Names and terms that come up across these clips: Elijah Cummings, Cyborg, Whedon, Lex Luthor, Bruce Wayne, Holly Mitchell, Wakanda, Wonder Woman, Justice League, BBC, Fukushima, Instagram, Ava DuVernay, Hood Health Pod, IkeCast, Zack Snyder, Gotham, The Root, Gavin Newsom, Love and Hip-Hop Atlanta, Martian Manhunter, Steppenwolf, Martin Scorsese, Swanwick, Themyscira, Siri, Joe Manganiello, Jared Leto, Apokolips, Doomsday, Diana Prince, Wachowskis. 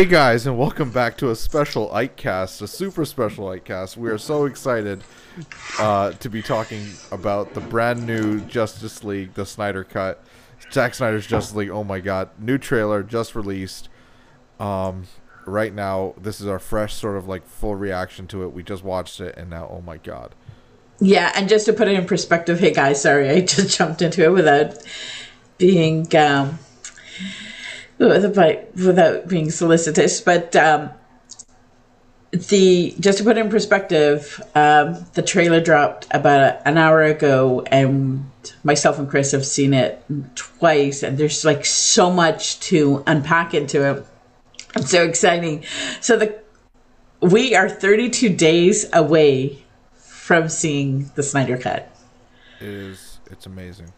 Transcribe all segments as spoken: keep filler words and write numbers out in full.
Hey guys, and welcome back to a special IkeCast, a super special IkeCast. We are so excited uh, to be talking about the brand new Justice League, the Snyder Cut, Zack Snyder's Justice League. Oh my God, new trailer just released. Um, right now, this is our fresh sort of like full reaction to it. We just watched it, and now, oh my God. Yeah, and just to put it in perspective, hey guys, sorry, I just jumped into it without being... Um... without being solicitous, but um, the just to put it in perspective, um, the trailer dropped about an hour ago, and myself and Chris have seen it twice, and there's like so much to unpack into it. It's so exciting. So the we are thirty-two days away from seeing the Snyder Cut. It is, it's amazing.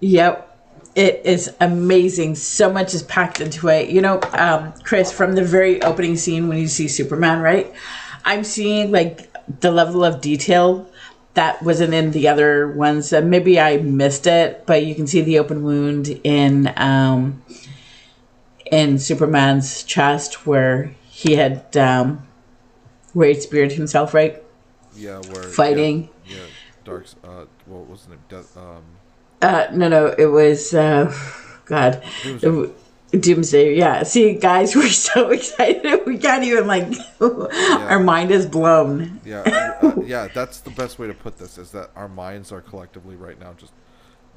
Yep. It is amazing. So much is packed into it. You know, um, Chris, from the very opening scene when you see Superman, right? I'm seeing like the level of detail that wasn't in the other ones. And maybe I missed it, but you can see the open wound in um, in Superman's chest where he had um, where he speared himself, right? Yeah, where fighting. Yeah, yeah. Dark's. Uh, what was the name? De- um. Uh, no, no, it was, uh, God, Doomsday. It w- Doomsday, yeah. See, guys, we're so excited. We can't even, like, yeah. Our mind is blown. Yeah, uh, yeah, that's the best way to put this, is that our minds are collectively right now just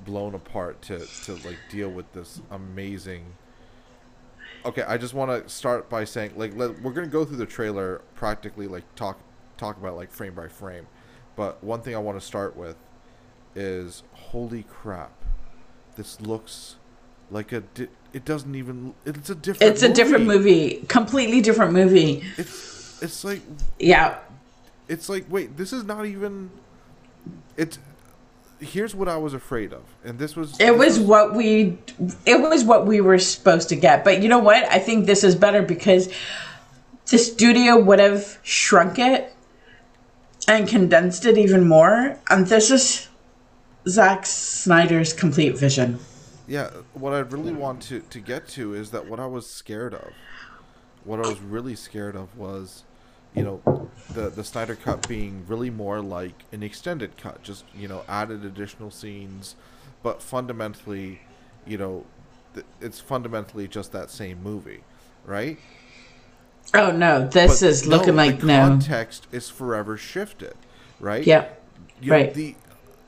blown apart to, to like, deal with this amazing... Okay, I just want to start by saying, like, let, we're going to go through the trailer practically, like, talk, talk about, like, frame by frame. But one thing I want to start with is... Holy crap! This looks like a. Di- it doesn't even. It's a different. It's a movie. different movie. Completely different movie. It's. It's like. Yeah. It's like wait. This is not even. It's. Here's what I was afraid of, and this was. It was, was what we. It was what we were supposed to get, but you know what? I think this is better because the studio would have shrunk it and condensed it even more, and this is. Zack Snyder's complete vision. Yeah, what I really want to, to get to is that what I was scared of, what I was really scared of was, you know, the, the Snyder Cut being really more like an extended cut, just, you know, added additional scenes, but fundamentally, you know, it's fundamentally just that same movie, right? Oh, no, this but is no, looking like, no. The context is forever shifted, right? Yeah, you right. Know,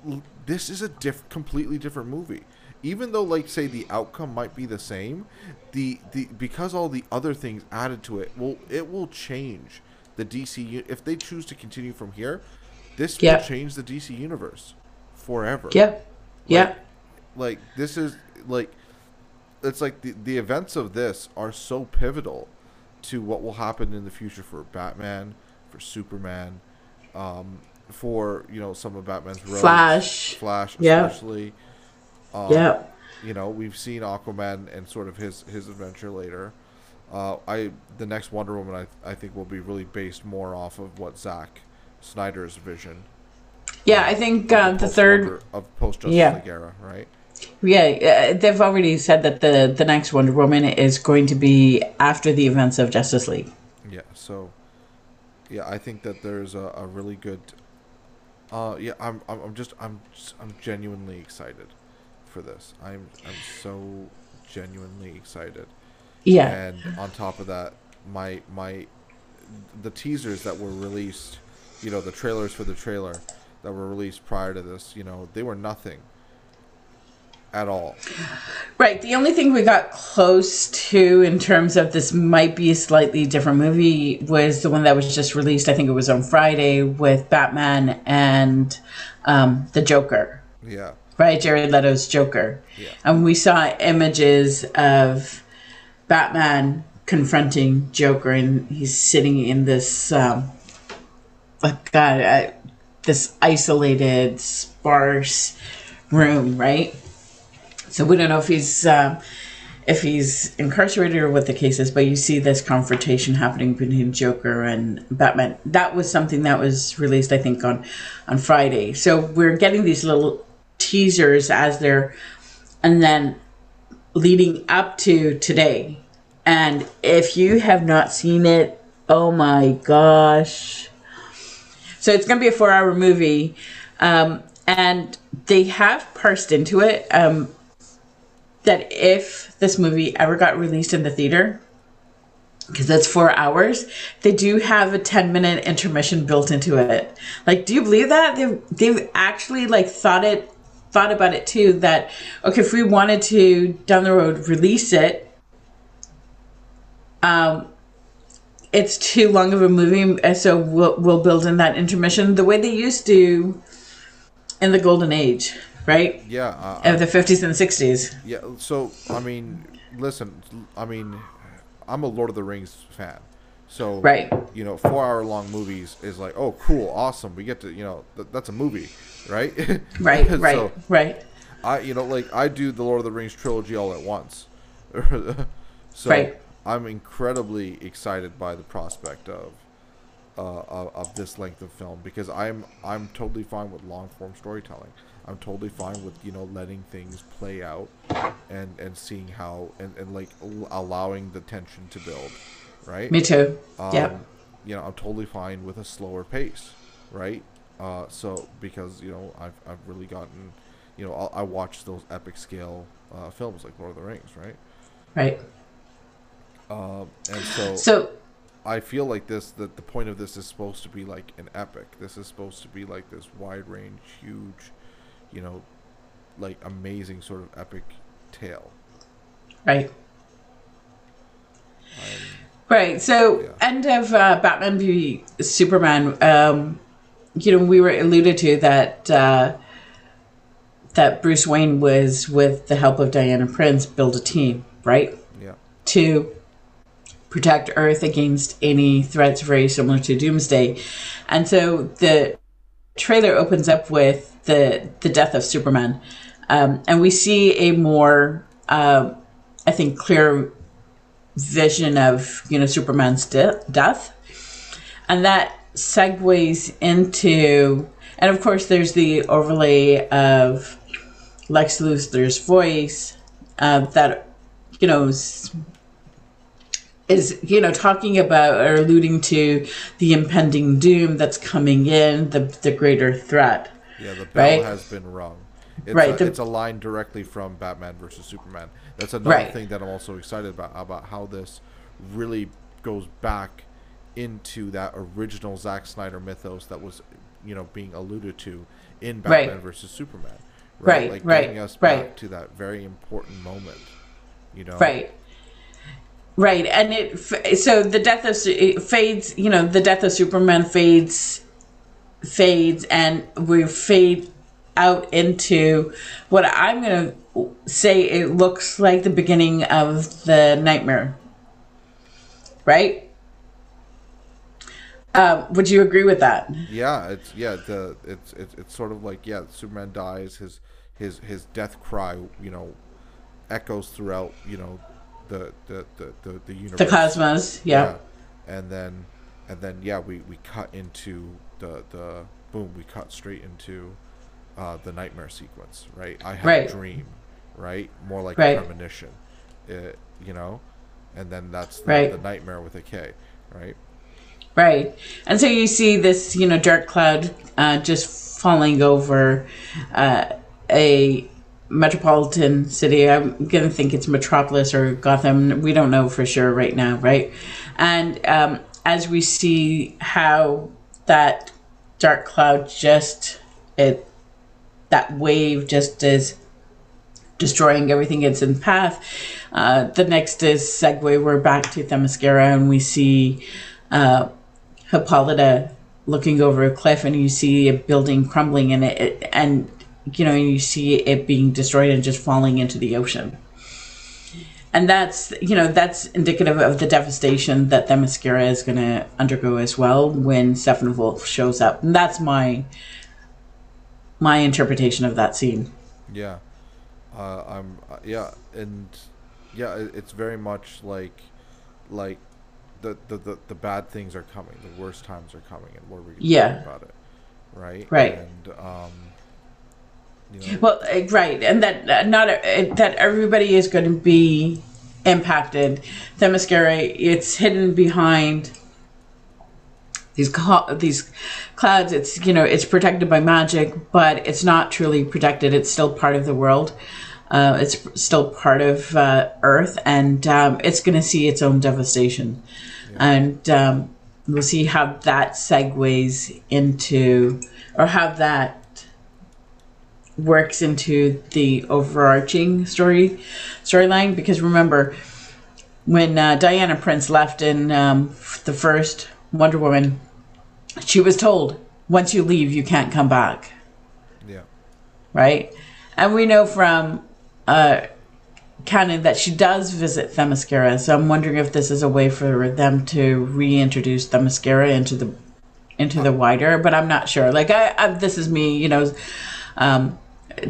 the... This is a diff- completely different movie. Even though, like, say, the outcome might be the same, the, the because all the other things added to it, well, it will change the D C. If they choose to continue from here, this yep. will change the D C universe forever. Yep. Yep. Like, like this is like it's like the the events of this are so pivotal to what will happen in the future for Batman, for Superman, um. for, you know, some of Batman's roles. Flash. Flash, especially. Yeah. Um, yeah. You know, we've seen Aquaman and sort of his, his adventure later. Uh, I The next Wonder Woman, I I think, will be really based more off of what Zack Snyder's vision. Yeah, um, I think uh, the third... Of post-Justice yeah. League era, right? Yeah, uh, they've already said that the, the next Wonder Woman is going to be after the events of Justice League. Yeah, so... Yeah, I think that there's a, a really good... Uh, yeah, I'm, I'm, I'm just, I'm, just, I'm genuinely excited for this. I'm, I'm so genuinely excited. Yeah. And on top of that, my, my, the teasers that were released, you know, the trailers for the trailer that were released prior to this, you know, they were nothing at all. Right. The only thing we got close to in terms of this might be a slightly different movie was the one that was just released. I think it was on Friday with Batman and um, the Joker. Yeah. Right. Jared Leto's Joker. Yeah. And we saw images of Batman confronting Joker, and he's sitting in this, um, oh God, uh, this isolated, sparse room, right? So we don't know if he's uh, if he's incarcerated or what the case is, but you see this confrontation happening between Joker and Batman. That was something that was released, I think, on, on Friday. So we're getting these little teasers as they're, and then leading up to today, And if you have not seen it, oh my gosh. So it's going to be a four-hour movie. Um, and they have parsed into it um, that if this movie ever got released in the theater, because that's four hours, they do have a ten-minute intermission built into it. Like, do you believe that? They've, they've actually, like, thought it, thought about it, too, that, okay, if we wanted to, down the road, release it, um, it's too long of a movie, so we'll, we'll build in that intermission the way they used to in the Golden Age, right? Yeah. Uh, of the fifties and sixties. Yeah, so, I mean, listen, I mean... I'm a Lord of the Rings fan, so right. you know, four-hour-long movies is like, oh, cool, awesome. We get to, you know, th- that's a movie, right? Right, right, so, right. I, you know, like I do the Lord of the Rings trilogy all at once, so right. I'm incredibly excited by the prospect of, uh, of of this length of film because I'm I'm totally fine with long-form storytelling. I'm totally fine with, you know, letting things play out and, and seeing how and, and like allowing the tension to build, right? Me too. Um, yeah. You know, I'm totally fine with a slower pace, right? Uh, so because you know I've I've really gotten, you know, I'll, I watch those epic scale uh, films like Lord of the Rings, right? Right. Um, and so, so I feel like this that the point of this is supposed to be like an epic. This is supposed to be like this wide range, huge. You know, like amazing sort of epic tale. Right. Um, right. So yeah. End of uh, Batman v Superman. Um, you know, we were alluded to that uh, that Bruce Wayne was, with the help of Diana Prince, build a team, right? Yeah. To protect Earth against any threats very similar to Doomsday, and so the trailer opens up with the the death of Superman. Um, and we see a more, uh, I think, clear vision of, you know, Superman's de- death. And that segues into, and of course there's the overlay of Lex Luthor's voice uh, that, you know, is, is, you know, talking about or alluding to the impending doom that's coming in, the the greater threat. Yeah, the bell right. has been rung. It's, right, a, the... it's a line directly from Batman versus Superman. That's another right. thing that I'm also excited about, about how this really goes back into that original Zack Snyder mythos that was, you know, being alluded to in Batman right. versus Superman. Right, right, like right, getting us back right. to that very important moment, you know. Right. Right, and it so the death of it fades, you know, the death of Superman fades fades and we fade out into what I'm going to say it looks like the beginning of the nightmare, right? Uh, would you agree with that? Yeah, it's yeah the it's it's, it's sort of like yeah Superman dies, his his his death cry, you know, echoes throughout, you know, the the the the, the universe, the cosmos, yeah. yeah. And then and then yeah we we cut into The, the boom we cut straight into uh, the nightmare sequence, right? I had right. a dream, right? More like right. a premonition, it, you know? And then that's the, right. the nightmare with a K, right? Right. And so you see this, you know, dark cloud uh, just falling over uh, a metropolitan city. I'm going to think it's Metropolis or Gotham. We don't know for sure right now, right? And um, as we see how that dark cloud just it that wave just is destroying everything it's in path. Uh, the next is segue. We're back to Themyscira, and we see uh, Hippolyta looking over a cliff, and you see a building crumbling, and it, it and you know you see it being destroyed and just falling into the ocean. And that's, you know, that's indicative of the devastation that Themyscira is going to undergo as well when Steppenwolf shows up. And that's my my interpretation of that scene. Yeah, uh, I'm yeah, and yeah, it's very much like like the the, the, the bad things are coming, the worst times are coming, and what are we going to yeah. do about it, right? Right. And, um, you know. Well, right, and that uh, not uh, that everybody is going to be impacted Themyscira. It's hidden behind these co- these clouds. It's, you know, it's protected by magic, but it's not truly protected. It's still part of the world. Uh, it's still part of uh, Earth, and um, it's going to see its own devastation. Yeah. And um, we'll see how that segues into, or how that works into the overarching story storyline. Because remember, when uh, Diana Prince left in um, the first Wonder Woman, she was told, once you leave, you can't come back. Yeah. Right? And we know from Uh, canon that she does visit Themyscira, so I'm wondering if this is a way for them to reintroduce Themyscira into the into the wider. But I'm not sure. Like I, I this is me, you know, um,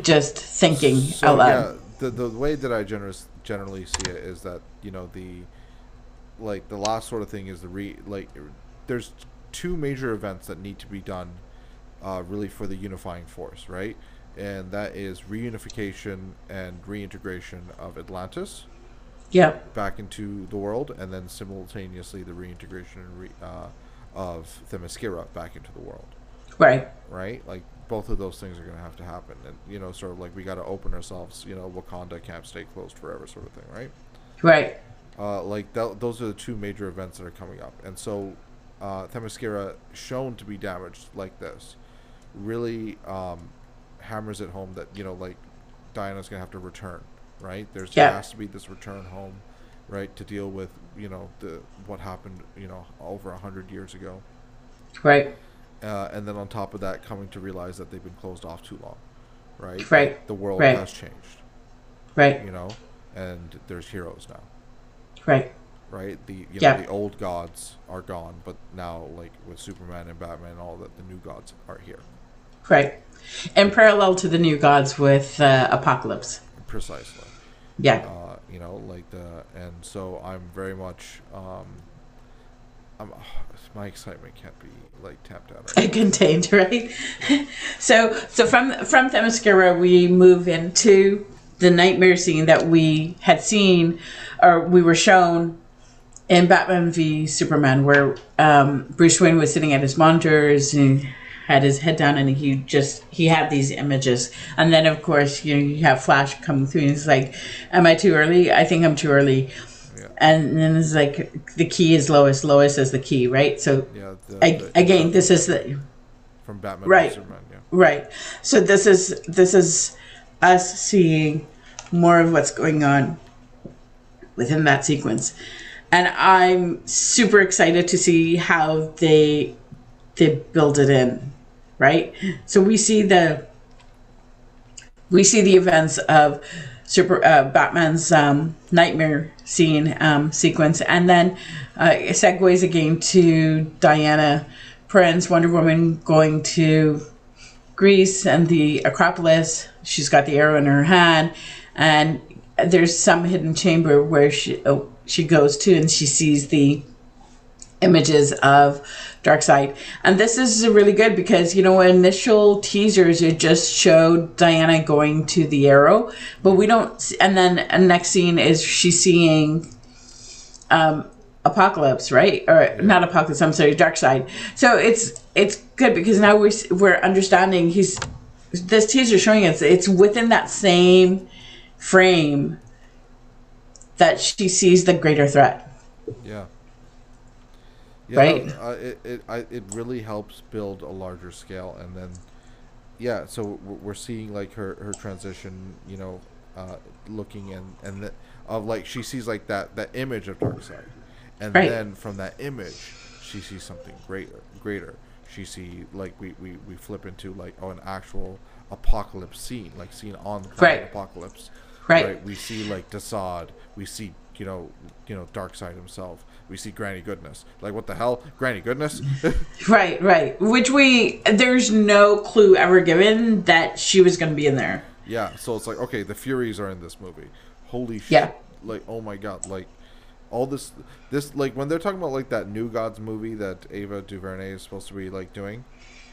just thinking so, out loud. Yeah, the the way that I generous, generally see it is that, you know, the like the last sort of thing is the re like there's two major events that need to be done, uh, really for the unifying force, right? And that is reunification and reintegration of Atlantis, yeah, back into the world, and then simultaneously the reintegration and re, uh, of Themyscira back into the world. Right. Right. Like both of those things are going to have to happen, and you know, sort of like we got to open ourselves. You know, Wakanda can't stay closed forever, sort of thing. Right. Right. Uh, like th- those are the two major events that are coming up, and so uh, Themyscira, shown to be damaged like this, really. Um, hammers it home that, you know, like Diana's gonna have to return, right? There's yeah. there has to be this return home, right, to deal with, you know, the what happened, you know, over a hundred years ago, right? Uh, and then on top of that, coming to realize that they've been closed off too long, right? Right. Like the world right. has changed, right? You know, and there's heroes now, right? Right. The you yeah. know the old gods are gone, but now like with Superman and Batman and all that, the new gods are here. Right. And parallel to the new gods with uh, Apokolips. Precisely. Yeah. Uh, you know, like the, and so I'm very much, um, I'm, oh, my excitement can't be like tapped out. Right? Contained, right? so, so from, from Themyscira, we move into the nightmare scene that we had seen, or we were shown in Batman v Superman, where um, Bruce Wayne was sitting at his monitors and had his head down, and he just he had these images, and then of course you know, you have Flash coming through, and it's like, "Am I too early? I think I'm too early." Yeah. And then it's like the key is Lois. Lois is the key, right? So yeah, the, I, the, again, the, this is the from Batman, right? Superman, yeah. Right. So this is this is us seeing more of what's going on within that sequence, and I'm super excited to see how they they build it in. Right, so we see the we see the events of Super uh, Batman's um, nightmare scene um, sequence, and then uh, it segues again to Diana Prince, Wonder Woman, going to Greece and the Acropolis. She's got the arrow in her hand, and there's some hidden chamber where she oh, she goes to, and she sees the images of Darkseid. And this is really good because, you know, initial teasers, it just showed Diana going to the arrow, but we don't, and then the next scene is she's seeing um, Apokolips, right? Or not Apokolips, I'm sorry, Darkseid. So it's it's good because now we're, we're understanding he's, this teaser showing us it's within that same frame that she sees the greater threat. Yeah. Yeah, right. Uh, it it I, it really helps build a larger scale, and then, yeah. So we're seeing like her, her transition, you know, uh, looking and and the, of like she sees like that, that image of Darkseid, and right. then from that image she sees something greater greater. She see like we, we, we flip into like oh an actual apocalypse scene, like scene on the right. Apokolips. Right. Right. We see like Desaad. We see you know you know Darkseid himself. We see Granny Goodness. Like, what the hell? Granny Goodness? right, right. Which we, there's no clue ever given that she was going to be in there. Yeah, so it's like, okay, the Furies are in this movie. Holy shit. Yeah. Like, oh my God. Like, all this, this like when they're talking about like that New Gods movie that Ava DuVernay is supposed to be like doing.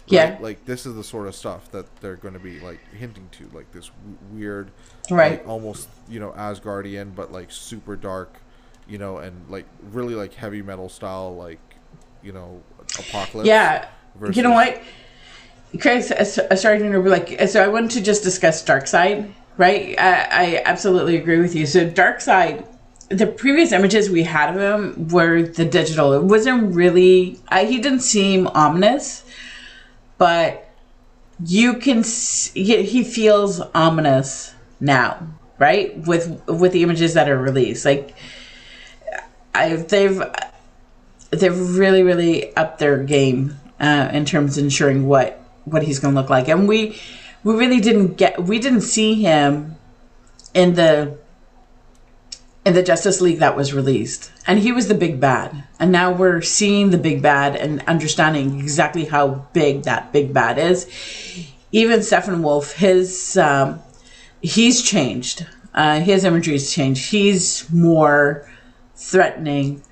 Yeah. Right? Like this is the sort of stuff that they're going to be like hinting to, like this w- weird, right? Like, almost, you know, Asgardian, but like super dark, you know, and like really like heavy metal style, like, you know, Apokolips. Yeah. Versus... You know what? Chris, I started to be like, so I wanted to just discuss Darkseid, right? I, I absolutely agree with you. So Darkseid, the previous images we had of him were the digital. It wasn't really, I, he didn't seem ominous, but you can see, he feels ominous now, right? With, with the images that are released. Like, I, they've, they've really, really upped their game uh, in terms of ensuring what, what he's going to look like. And we we really didn't get we didn't see him in the in the Justice League that was released. And he was the big bad. And now we're seeing the big bad and understanding exactly how big that big bad is. Even Steppenwolf, his um, he's changed. Uh, his imagery's changed. He's more threatening.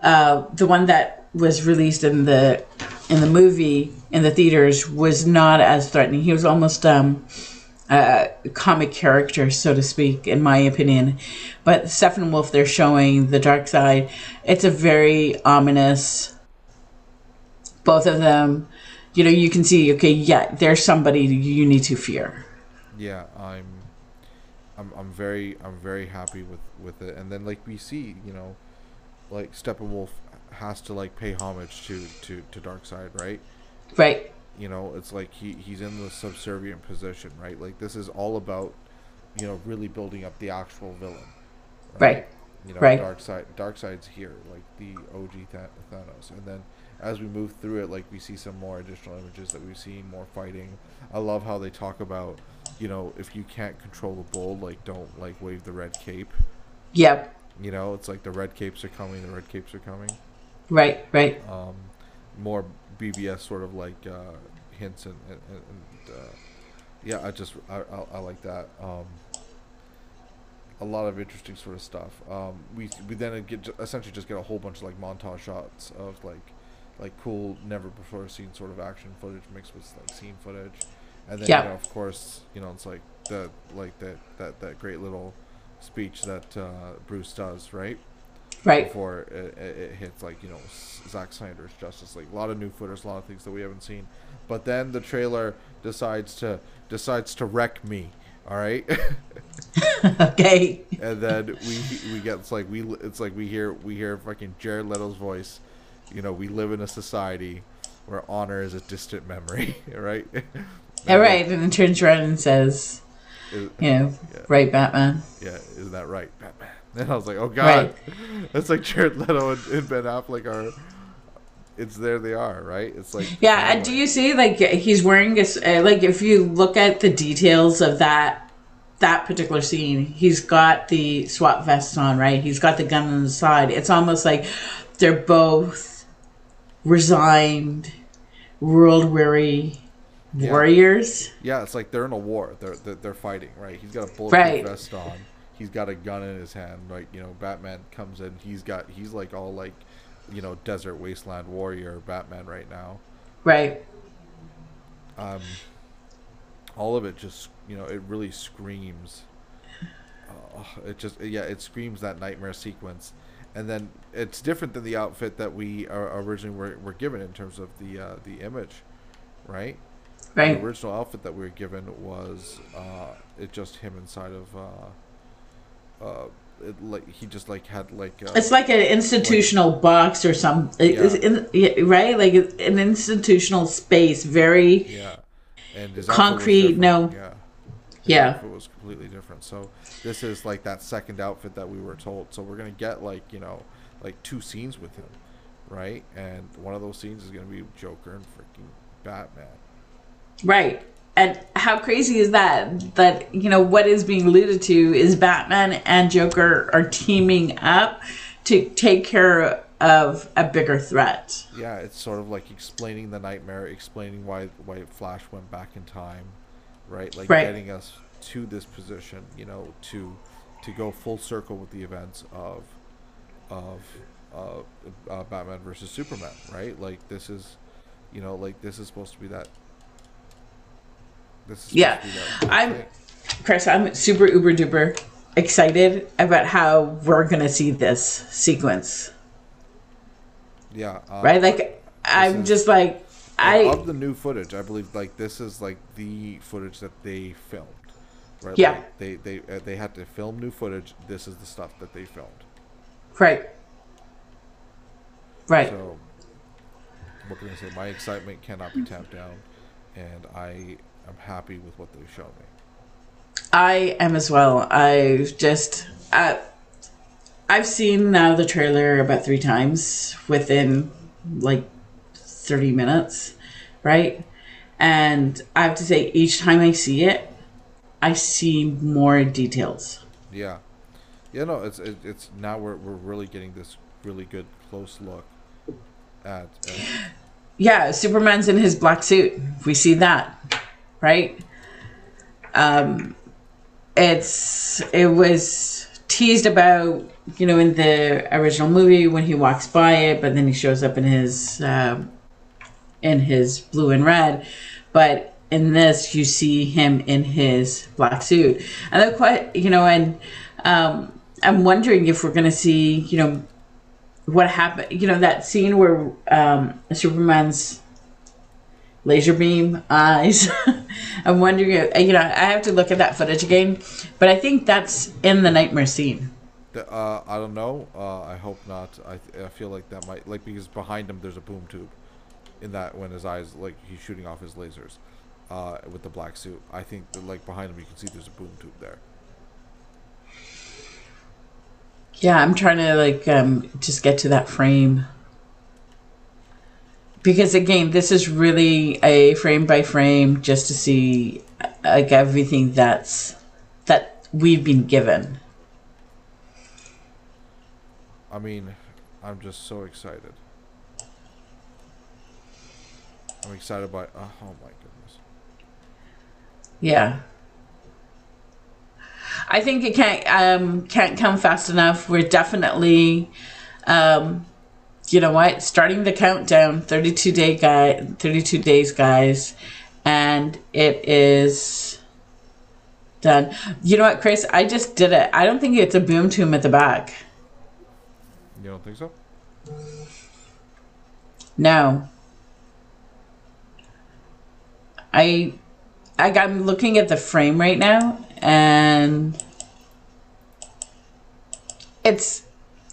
Uh, the one that was released in the in the movie in the theaters was not as threatening. He was almost um, a comic character, so to speak, in my opinion. But Steppenwolf, they're showing the dark side. It's a very ominous, both of them, you know, you can see, okay, yeah, there's somebody you need to fear. Yeah, I'm I'm, I'm very I'm very happy with, with it. And then like we see, you know, like Steppenwolf has to like pay homage to, to, to Darkseid, right? Right. You know, it's like he, he's in the subservient position, right? Like this is all about, you know, really building up the actual villain. Right. Right. You know, right. Darkseid, Darkseid's here, like the O G Thanos. And then as we move through it, like we see some more additional images that we've seen, more fighting. I love how they talk about, you know, if you can't control the bull, like don't like wave the red cape. Yep. You know, it's like the red capes are coming, the red capes are coming. Right, right. Um, more B B S sort of like uh, hints and, and, and uh, yeah, I just I, I, I like that. Um, a lot of interesting sort of stuff. Um, we we then get essentially just get a whole bunch of like montage shots of like like cool, never before seen sort of action footage mixed with like scene footage, and then yeah. you know, of course, you know, it's like the like that that that great little speech that uh, Bruce does, right? Right. Before it, it hits, like, you know, Zack Snyder's Justice League. A lot of new footage, a lot of things that we haven't seen. But then the trailer decides to decides to wreck me. All right. Okay. And then we we get it's like we it's like we hear we hear fucking Jared Leto's voice. You know, we live in a society where honor is a distant memory. Right. All right, and then turns around and says, is, "You know, yeah. right, Batman." Yeah, isn't that right, Batman? And I was like, oh, God. Right. That's like Jared Leto and, and Ben Affleck are... It's there they are, right? It's like... Yeah, and do you see, like, he's wearing... A, like, if you look at the details of that that particular scene, he's got the SWAT vest on, right? He's got the gun on the side. It's almost like they're both resigned, world-weary yeah. warriors. Yeah, it's like they're in a war. They're, they're, they're fighting, right? He's got a bulletproof right. vest on. He's got a gun in his hand, like, you know, Batman comes in, he's got, he's like all like, you know, desert wasteland warrior Batman right now. Right. Um, all of it just, you know, it really screams, uh, it just, yeah, it screams that nightmare sequence. And then it's different than the outfit that we are originally were, were given in terms of the, uh, the image, right? Right. The original outfit that we were given was, uh, it just him inside of, uh, Uh, it, like he just like had like a, it's like an institutional like, box or something, yeah. right? Like an institutional space, very yeah. and his concrete. No, yeah, his yeah. It was completely different. So this is like that second outfit that we were told. So we're gonna get like you know like two scenes with him, right? And one of those scenes is gonna be Joker and freaking Batman, right? And how crazy is that? That, you know, what is being alluded to is Batman and Joker are teaming up to take care of a bigger threat. Yeah, it's sort of like explaining the nightmare, explaining why why Flash went back in time, right? Like right. getting us to this position, you know, to to go full circle with the events of of uh, uh, Batman versus Superman, right? Like this is, you know, like this is supposed to be that. This is yeah, that I'm thing. Chris. I'm super uber duper excited about how we're gonna see this sequence. Yeah. Um, right. Like I'm is, just like I of the new footage. I believe like this is like the footage that they filmed. Right? Yeah. Like, they they uh, they had to film new footage. This is the stuff that they filmed. Right. Right. So, what can I say? My excitement cannot be tamped down, and I am happy with what they've shown me. I am as well. I've just I, I've seen now the trailer about three times within like thirty minutes, right? And I have to say, each time I see it, I see more details. Yeah. Yeah, no, it's it, it's now we're we're really getting this really good close look at. at... Yeah, Superman's in his black suit. We see that, right? Um, it's it was teased about, you know, in the original movie when he walks by it, but then he shows up in his uh, in his blue and red, but in this you see him in his black suit, and they're quite, you know, and. Um, I'm wondering if we're going to see, you know, what happened, you know, that scene where um, Superman's laser beam eyes. I'm wondering, if, you know, I have to look at that footage again, but I think that's in the nightmare scene. The, uh, I don't know. Uh, I hope not. I, I feel like that might, like, because behind him there's a boom tube in that when his eyes, like, he's shooting off his lasers uh, with the black suit. I think that, like, behind him you can see there's a boom tube there. Yeah, I'm trying to like um, just get to that frame. Because again, this is really a frame by frame just to see like everything that's that we've been given. I mean, I'm just so excited. I'm excited by oh my goodness. Yeah. I think it can't um, can't come fast enough. We're definitely, um, you know what, starting the countdown, thirty-two day guy, thirty-two days, guys, and it is done. You know what, Chris? I just did it. I don't think it's a boom tomb at the back. You don't think so? No. I, I I'm looking at the frame right now. And it's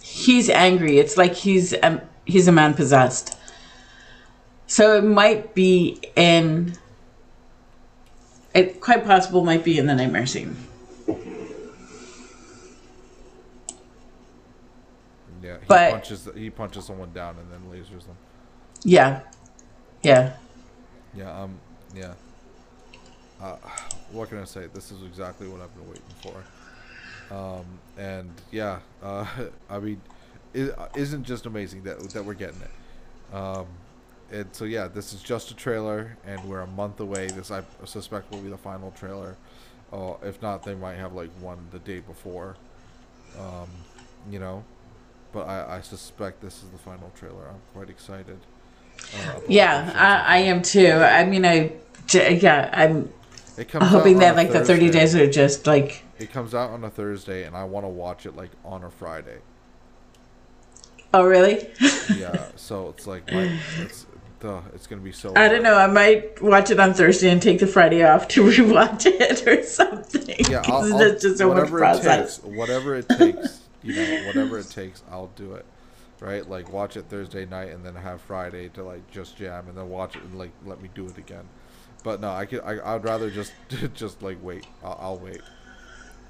he's angry. It's like he's um, he's a man possessed. So it might be in. It quite possible might be in the nightmare scene. Yeah, he but, punches he punches someone down and then lasers them. Yeah, yeah, yeah. Um, yeah. Uh, what can I say? This is exactly what I've been waiting for, um, and yeah, uh, I mean, it isn't just amazing that that we're getting it, um, and so yeah, this is just a trailer, and we're a month away. This I suspect will be the final trailer. Uh, if not, they might have like one the day before, um, you know, but I, I suspect this is the final trailer. I'm quite excited. Uh, yeah, I, I am too. I mean, I yeah, I'm. It comes hoping that like Thursday. The thirty days are just like it comes out on a Thursday, and I want to watch it like on a Friday. Oh really? Yeah. So it's like my, it's duh, it's gonna be so. I hard. Don't know. I might watch it on Thursday and take the Friday off to rewatch it or something. Yeah, I'll, I'll, that's just a whatever it takes. Whatever it takes, you know, whatever it takes, I'll do it. Right? Like watch it Thursday night, and then have Friday to like just jam, and then watch it and like let me do it again. But no, I could. I, I'd rather just, just like wait. I'll, I'll wait.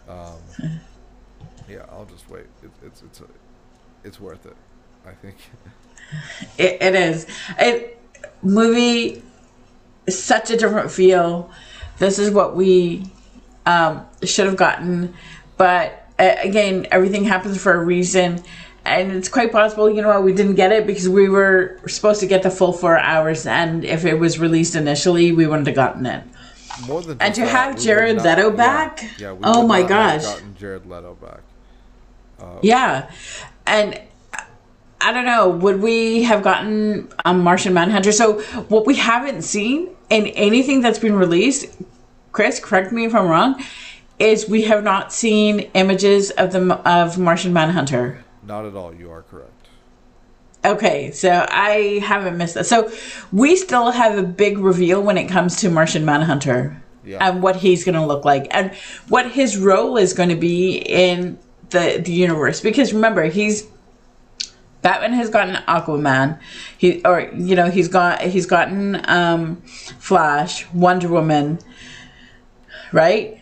Um, yeah, I'll just wait. It, it's it's a, it's worth it. I think. It, it is. It movie, is such a different feel. This is what we um, should have gotten, but uh, again, everything happens for a reason, and it's quite possible. You know what? We didn't get it because we were supposed to get the full four hours, and if it was released initially, we wouldn't have gotten it. More than and to that, have Jared Leto not, back, yeah, yeah we oh my gosh, gotten Jared Leto back. Uh, yeah, and I don't know, would we have gotten a Martian Manhunter? So what we haven't seen in anything that's been released, Chris, correct me if I'm wrong, is we have not seen images of the of Martian Manhunter. Not at all. You are correct. Okay, so I haven't missed that. So we still have a big reveal when it comes to Martian Manhunter, yeah, and what he's going to look like and what his role is going to be in the the universe. Because remember, he's Batman has gotten Aquaman, he or you know he's got he's gotten um, Flash, Wonder Woman, right?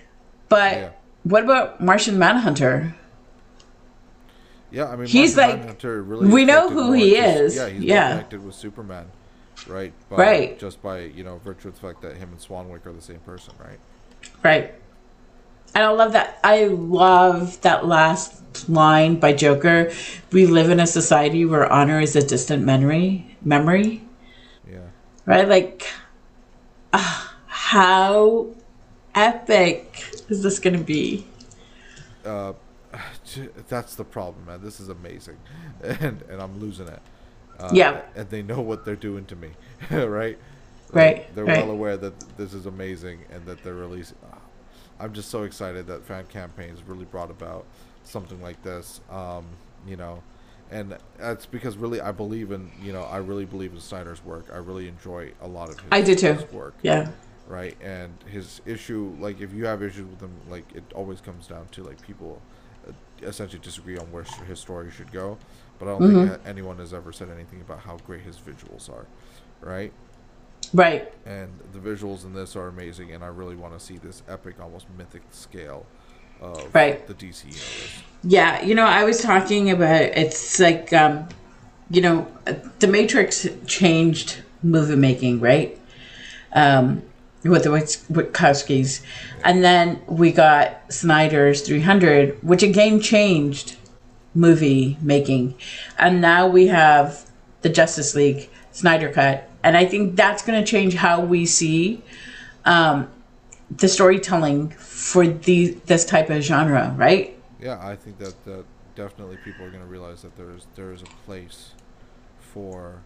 But yeah, what about Martian Manhunter? Yeah, I mean, he's Martian like Manhunter really we know who more. he is. Yeah, he's yeah. connected with Superman, right? By, right. Just by you know virtue of the fact that him and Swanwick are the same person, right? Right. And I love that. I love that last line by Joker. We live in a society where honor is a distant memory. Memory. Yeah. Right. Like, uh, how epic is this going to be? Uh. That's the problem, man. This is amazing, and and I'm losing it. Uh, yeah. And they know what they're doing to me, right? Right. Right. They're right. well aware that this is amazing and that they're releasing. Oh, I'm just so excited that fan campaigns really brought about something like this. Um, you know, and that's because really I believe in you know I really believe in Snyder's work. I really enjoy a lot of his, I do too. his work. Yeah. Right. And his issue, like if you have issues with him, like it always comes down to like people essentially disagree on where his story should go, but I don't mm-hmm. think anyone has ever said anything about how great his visuals are, right? Right. And the visuals in this are amazing, and I really want to see this epic, almost mythic scale of right. the D C universe. Yeah, you know, I was talking about it's like, um, you know, the Matrix changed movie making, right? Um, with the Wachowskis, and then we got Snyder's three hundred, which again changed movie making, and now we have the Justice League Snyder Cut, and I think that's going to change how we see um, the storytelling for the this type of genre, right? Yeah, I think that, that definitely people are going to realize that there's there's a place for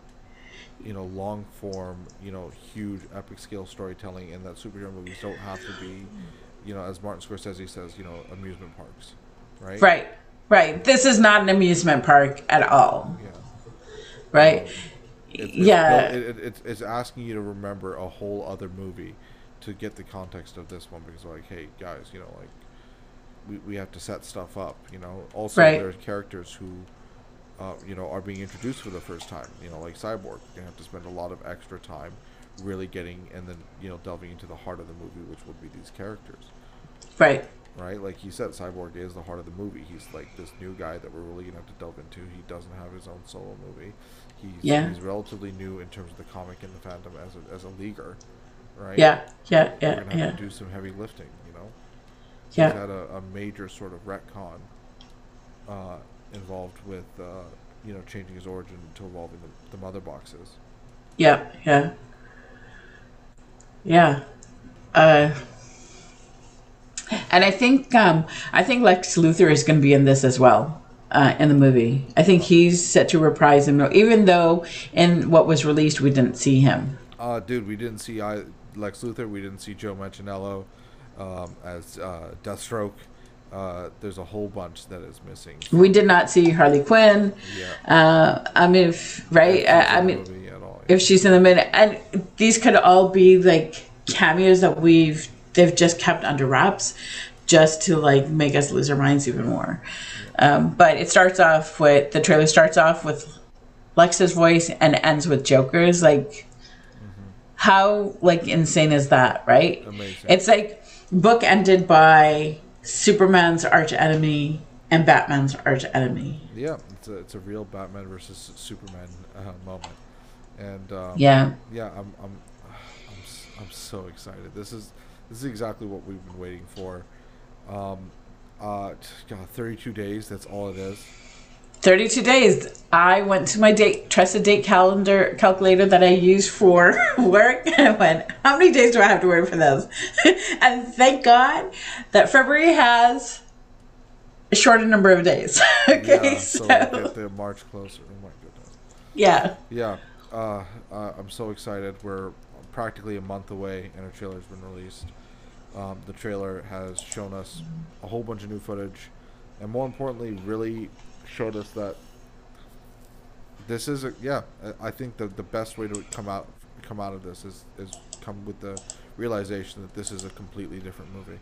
you know, long form, you know, huge epic scale storytelling, and that superhero movies don't have to be, you know, as Martin Scorsese says, you know, amusement parks, right? Right, right. This is not an amusement park at all, yeah. right? Um, it's, it's, yeah. It, it, it's, it's asking you to remember a whole other movie to get the context of this one, because like, hey, guys, you know, like, we, we have to set stuff up, you know? Also, right. there are characters who... Uh, you know, are being introduced for the first time, you know, like Cyborg. You're going to have to spend a lot of extra time really getting and then, you know, delving into the heart of the movie, which will be these characters. Right. Right? Like you said, Cyborg is the heart of the movie. He's like this new guy that we're really going to have to delve into. He doesn't have his own solo movie. He's, yeah. he's relatively new in terms of the comic and the fandom as a, as a leaguer, right? Yeah, yeah, yeah, We're going to have yeah. to do some heavy lifting, you know? So yeah. He's had a, a major sort of retcon, uh, involved with uh you know changing his origin to evolving the, the mother boxes. Yeah, yeah, yeah. Uh, and I think um I think Lex Luthor is going to be in this as well, uh, in the movie. I think he's set to reprise him, even though in what was released we didn't see him. Uh, dude, we didn't see I, Lex Luthor. We didn't see Joe Manganiello um, as uh, Deathstroke. Uh, there's a whole bunch that is missing. We did not see Harley Quinn. Yeah. Uh, I mean, if, right? I, I mean, all, yeah. if she's in the middle, and these could all be like cameos that we've they've just kept under wraps, just to like make us lose our minds even more. Yeah. Um, but it starts off with the trailer starts off with Lex's voice and ends with Joker's. Like, mm-hmm. how like insane is that? Right? Amazing. It's like book ended by Superman's arch enemy and Batman's arch enemy. Yeah, it's a, it's a real Batman versus Superman uh, moment, and um, yeah, yeah, I'm I'm, I'm I'm so excited. This is this is exactly what we've been waiting for. Um, uh, God, thirty-two days. That's all it is. thirty-two days. I went to my date, trusted date calendar calculator that I use for work, and I went, how many days do I have to wait for this? And thank God that February has a shorter number of days. Okay, yeah, so, so we get the March closer. Oh my God. Yeah. Yeah. Uh, uh, I'm so excited. We're practically a month away, and a trailer's been released. Um, the trailer has shown us a whole bunch of new footage, and more importantly, really showed us that this is a yeah. I think that the best way to come out come out of this is is come with the realization that this is a completely different movie.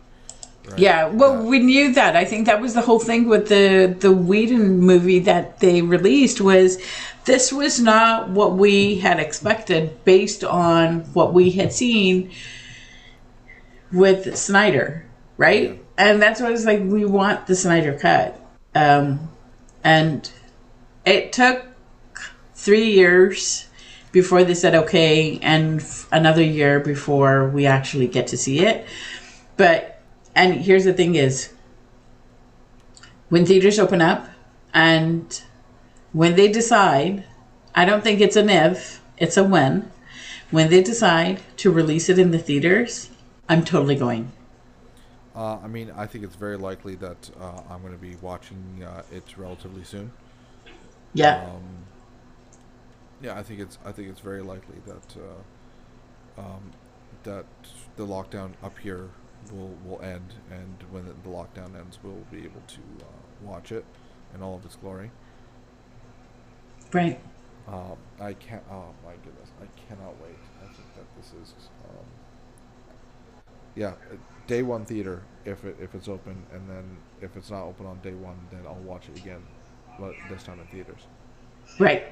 Right? Yeah, well, yeah. we knew that. I think that was the whole thing with the the Whedon movie that they released was this was not what we had expected based on what we had seen with Snyder, right? Yeah. And that's why I was like, we want the Snyder Cut, um, and it took three years before they said okay, and f- another year before we actually get to see it. But and here's the thing is, when theaters open up and when they decide, I don't think it's an if, it's a when. When they decide to release it in the theaters, I'm totally going. Uh, I mean, I think it's very likely that uh, I'm going to be watching uh, it relatively soon. Yeah. Um, Yeah, I think it's I think it's very likely that uh, um, that the lockdown up here will will end, and when the, the lockdown ends, we'll be able to uh, watch it in all of its glory. Right. Um, I can't. Oh my goodness! I cannot wait. I think that this is. Um, yeah, day one theater if it if it's open, and then if it's not open on day one, then I'll watch it again, but this time in theaters. Right.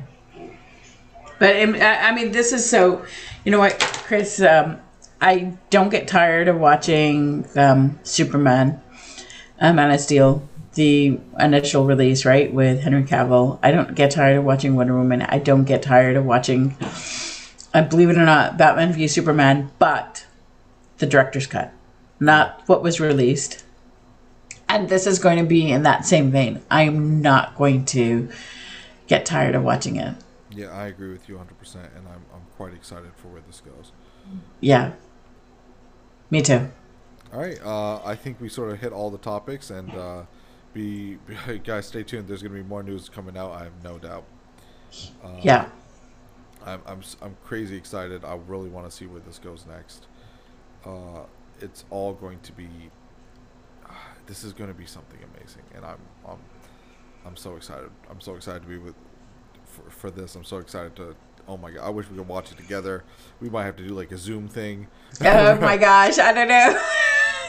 But I mean, this is so, you know what, Chris, um, I don't get tired of watching um, Superman, uh, Man of Steel, the initial release, right, with Henry Cavill. I don't get tired of watching Wonder Woman. I don't get tired of watching, uh, believe it or not, Batman v Superman, but the director's cut, not what was released. And this is going to be in that same vein. I'm not going to get tired of watching it. Yeah, I agree with you one hundred percent, and I'm I'm quite excited for where this goes. Yeah, me too. All right, uh, I think we sort of hit all the topics, and uh, be, be guys, stay tuned. There's going to be more news coming out, I have no doubt. Um, yeah, I'm I'm I'm crazy excited. I really want to see where this goes next. Uh, it's all going to be. Uh, this is going to be something amazing, and I'm I'm I'm so excited. I'm so excited to be with. For, for this, I'm so excited to. Oh my god! I wish we could watch it together. We might have to do like a Zoom thing. Oh my gosh! I don't know.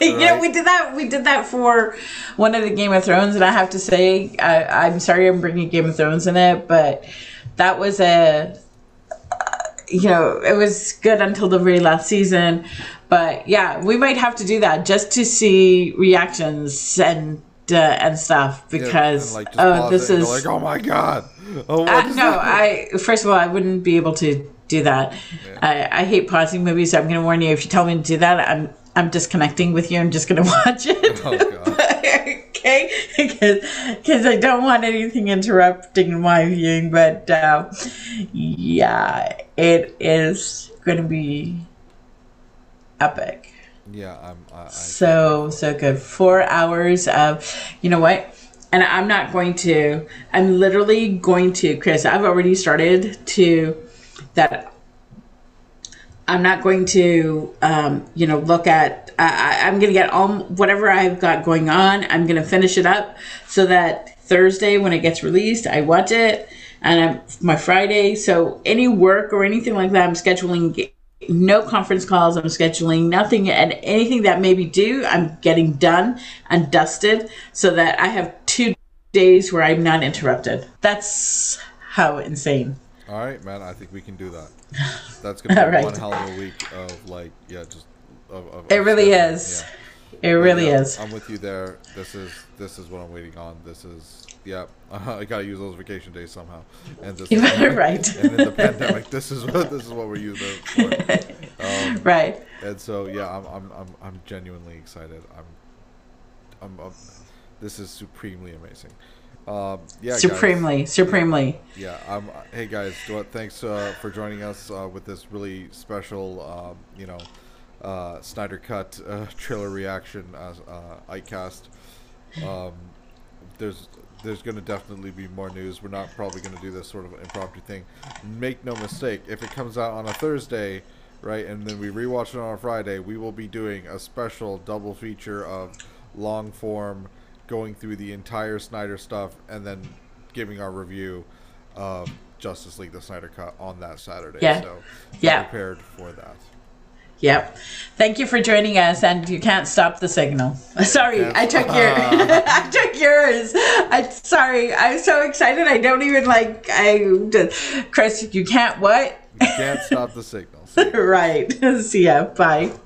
You right? know, we did that. We did that for one of the Game of Thrones, and I have to say, I, I'm sorry I'm bringing Game of Thrones in it, but that was a. You know, it was good until the very last season, but yeah, we might have to do that just to see reactions and. Uh, and stuff because yeah, and like oh this is like oh my god oh uh, no that? I first of all I wouldn't be able to do that. Yeah. I, I hate pausing movies, so I'm going to warn you, if you tell me to do that, I'm I'm disconnecting with you. I'm just going to watch it. Oh, god. But, okay, because I don't want anything interrupting my viewing. But uh, yeah, it is going to be epic. Yeah, I'm I, I so so good. Four hours of, you know what? And I'm not going to. I'm literally going to, Chris. I've already started to that. I'm not going to, um, you know, look at. I, I'm going to get all whatever I've got going on. I'm going to finish it up so that Thursday when it gets released, I watch it, and I'm, my Friday. So any work or anything like that, I'm scheduling. No conference calls, I'm scheduling nothing, and anything that may be due, I'm getting done and dusted so that I have two days where I'm not interrupted. That's how insane. All right, man, I think we can do that. That's going to be right. One hell of a week of like, yeah, just. Of, of, it really of, is. Yeah. It really yeah, is. I'm with you there. This is this is what I'm waiting on. This is, yeah, uh, I got to use those vacation days somehow. And this is, right. And in the pandemic, this is what this is what we're using for. Um, right. And so, yeah, I'm I'm I'm I'm genuinely excited. I'm, I'm, I'm this is supremely amazing. Um, yeah, supremely, guys. supremely. Yeah. I'm, hey guys, thanks uh, for joining us uh, with this really special, um, you know. Uh, Snyder Cut uh, trailer reaction as uh, IkeCast. Um, there's there's going to definitely be more news. We're not probably going to do this sort of impromptu thing. Make no mistake, if it comes out on a Thursday, right, and then we rewatch it on a Friday, we will be doing a special double feature of long form, going through the entire Snyder stuff, and then giving our review of Justice League, the Snyder Cut, on that Saturday. Yeah. So be yeah. prepared for that. Yep. Thank you for joining us, and you can't stop the signal. Sorry, yes. I took your, I took yours. I sorry, I'm so excited. I don't even like. I, Chris, you can't what? You can't stop the signal. Right. See ya. Bye.